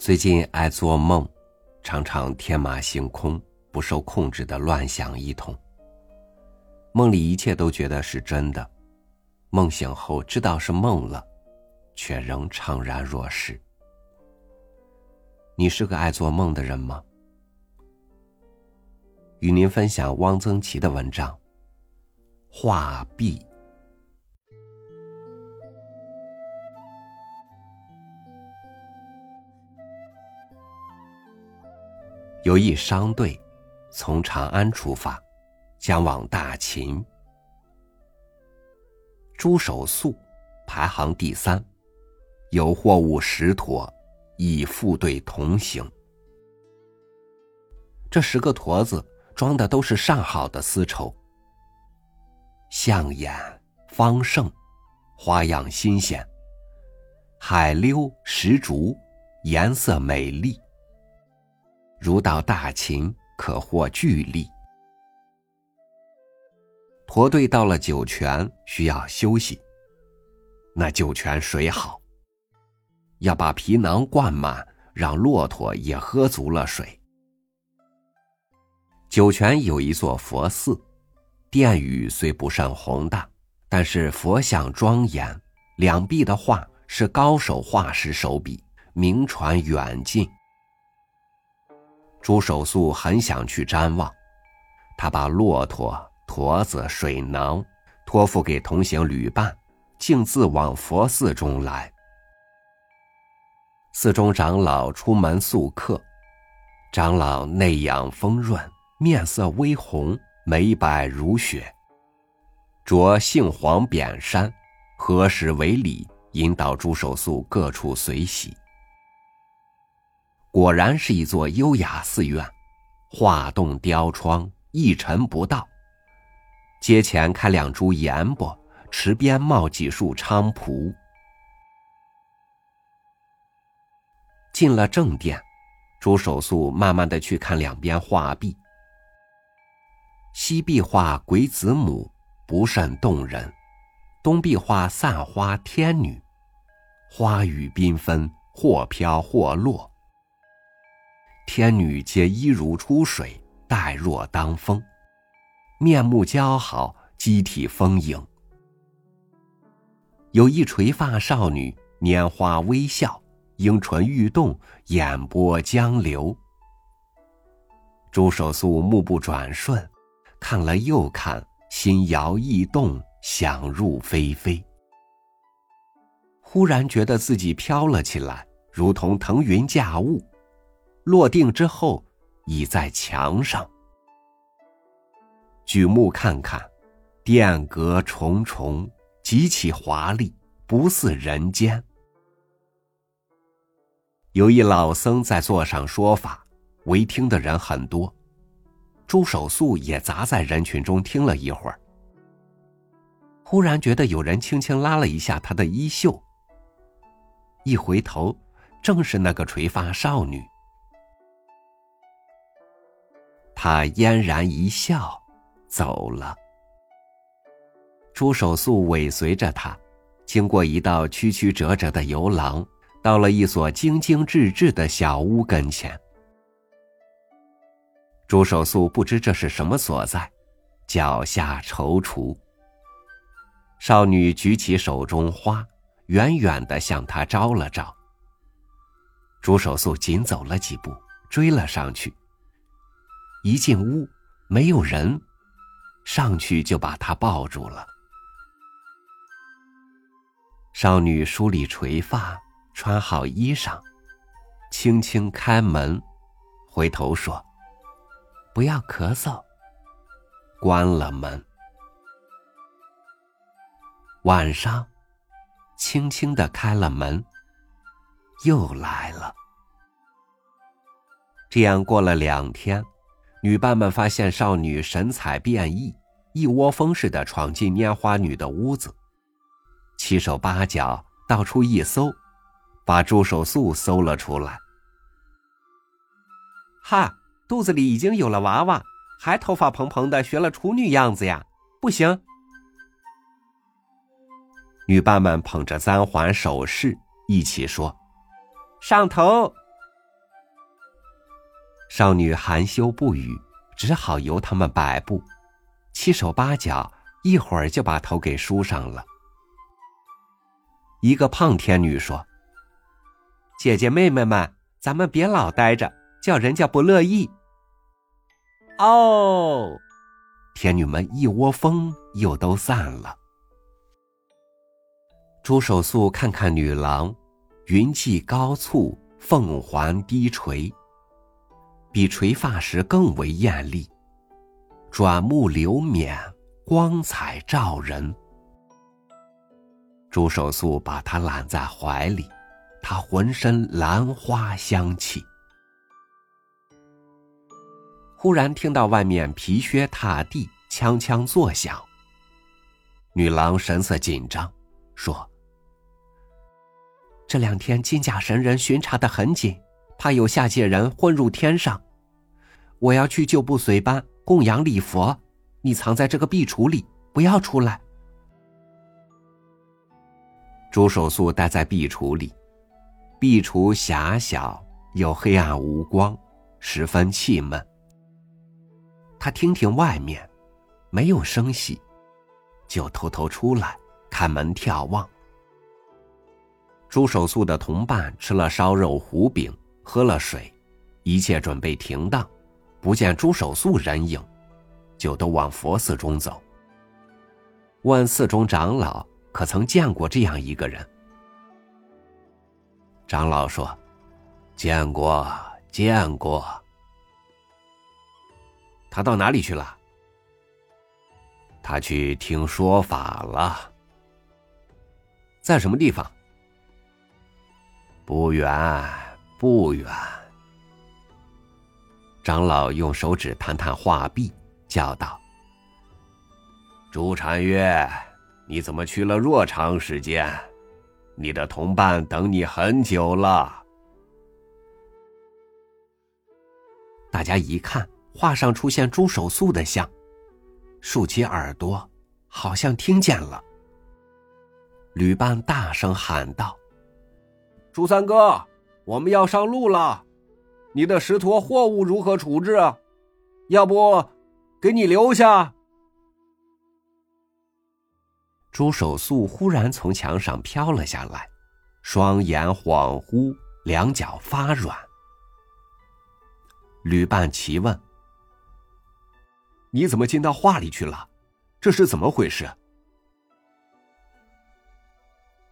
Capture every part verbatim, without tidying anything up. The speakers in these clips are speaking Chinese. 最近爱做梦，常常天马行空，不受控制的乱想一通。梦里一切都觉得是真的，梦醒后知道是梦了，却仍怅然若失。你是个爱做梦的人吗？与您分享汪曾祺的文章《画壁》。有一商队从长安出发，将往大秦。朱手素排行第三，有货物十驮，以副队同行。这十个驮子装的都是上好的丝绸，象眼方盛，花样新鲜，海溜石竹，颜色美丽。如到大秦，可获巨利。驼队到了酒泉，需要休息。那酒泉水好，要把皮囊灌满，让骆驼也喝足了水。酒泉有一座佛寺，殿宇虽不甚宏大，但是佛像庄严，两壁的画是高手画师手笔，名传远近。朱手素很想去瞻望，他把骆驼、驼子、水囊托付给同行旅伴，径自往佛寺中来。寺中长老出门宿客，长老内养丰润，面色微红，眉白如雪，着杏黄扁衫，合十为礼，引导朱手素各处随喜。果然是一座优雅寺院，画栋雕窗，一尘不到。街前开两株盐柏，池边冒几树菖蒲。进了正殿，朱手素慢慢地去看两边画壁。西壁画鬼子母，不甚动人；东壁画散花天女，花雨缤纷，或飘或落。天女皆衣如出水，带若当风，面目姣好，肌体丰盈。有一垂发少女，拈花微笑，樱唇欲动，眼波江流。朱手素目不转瞬，看了又看，心摇意动，想入非非。忽然觉得自己飘了起来，如同腾云驾雾。落定之后，倚在墙上，举目看看，殿阁重重，极其华丽，不似人间。有一老僧在座上说法，围听的人很多，朱手素也杂在人群中听了一会儿。忽然觉得有人轻轻拉了一下他的衣袖，一回头，正是那个垂发少女。他嫣然一笑，走了。朱手素尾随着他，经过一道曲曲折折的游廊，到了一所精精致致的小屋跟前。朱手素不知这是什么所在，脚下踌躇。少女举起手中花，远远地向他招了招。朱手素紧走了几步，追了上去。一进屋，没有人，上去就把她抱住了。少女梳理垂发，穿好衣裳，轻轻开门，回头说：“不要咳嗽。”关了门。晚上，轻轻地开了门，又来了。这样过了两天。女伴们发现少女神采变异，一窝蜂似的闯进拈花女的屋子，七手八脚到处一搜，把朱手素搜了出来。哈，肚子里已经有了娃娃，还头发蓬蓬的，学了处女样子呀，不行！女伴们捧着簪环首饰，一起说：“上头，少女含羞不语，只好由他们摆布，七手八脚，一会儿就把头给梳上了。一个胖天女说：姐姐妹妹们，咱们别老呆着，叫人家不乐意。哦，天女们一窝蜂又都散了。朱手素看看女郎，云髻高蹙，凤环低垂，比垂发时更为艳丽，转目流殄，光彩照人。朱手素把她揽在怀里，她浑身兰花香气。忽然听到外面皮靴踏地，锵锵作响。女郎神色紧张，说：这两天金甲神人巡查得很紧，怕有下界人混入天上。我要去旧部随班供养礼佛，你藏在这个壁橱里，不要出来。朱手素待在壁橱里，壁橱狭小又黑暗无光，十分气闷。他听听外面没有声息，就偷偷出来看门眺望。朱手素的同伴吃了烧肉糊饼，喝了水，一切准备停当，不见朱手素人影，就都往佛寺中走。问寺中长老可曾见过这样一个人。长老说：见过见过。他到哪里去了？他去听说法了。在什么地方？不远不远。长老用手指探探画壁，叫道：朱禅月，你怎么去了若长时间？你的同伴等你很久了。大家一看，画上出现朱手素的像，竖起耳朵，好像听见了。旅伴大声喊道：朱三哥，我们要上路了，你的石驮货物如何处置？要不给你留下。朱手素忽然从墙上飘了下来，双眼恍惚，两脚发软。旅伴奇问：你怎么进到画里去了？这是怎么回事？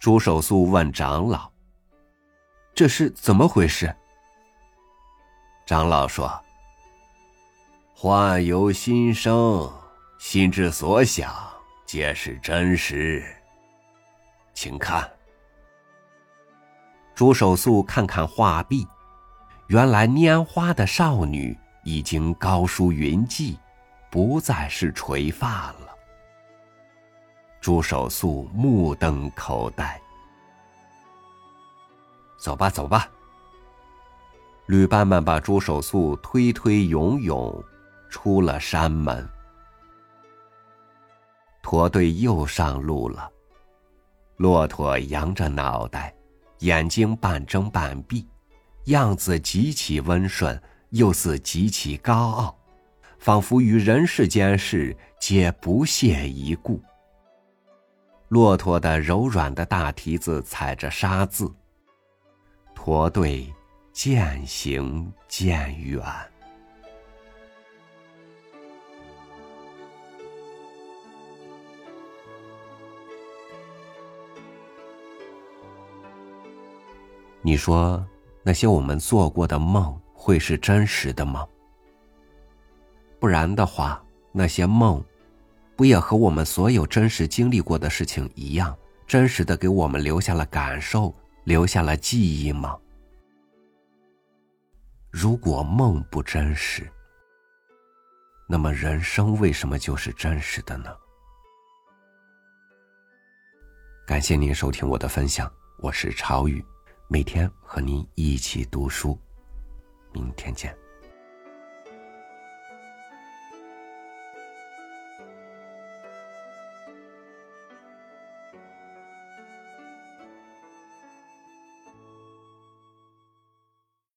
朱手素问长老：这是怎么回事？长老说：幻由心生，心之所想皆是真实，请看。朱手素看看画壁，原来拈花的少女已经高梳云髻，不再是垂发了。朱手素目瞪口呆。走吧走吧。旅伴们把朱手素推推涌涌，出了山门。驼队又上路了，骆驼扬着脑袋，眼睛半睁半闭，样子极其温顺，又似极其高傲，仿佛与人世间事皆不屑一顾。骆驼的柔软的大蹄子踩着沙子，驼队渐行渐远。你说，那些我们做过的梦会是真实的吗？不然的话，那些梦不也和我们所有真实经历过的事情一样，真实的给我们留下了感受，留下了记忆吗？如果梦不真实，那么人生为什么就是真实的呢？感谢您收听我的分享，我是超宇，每天和您一起读书，明天见。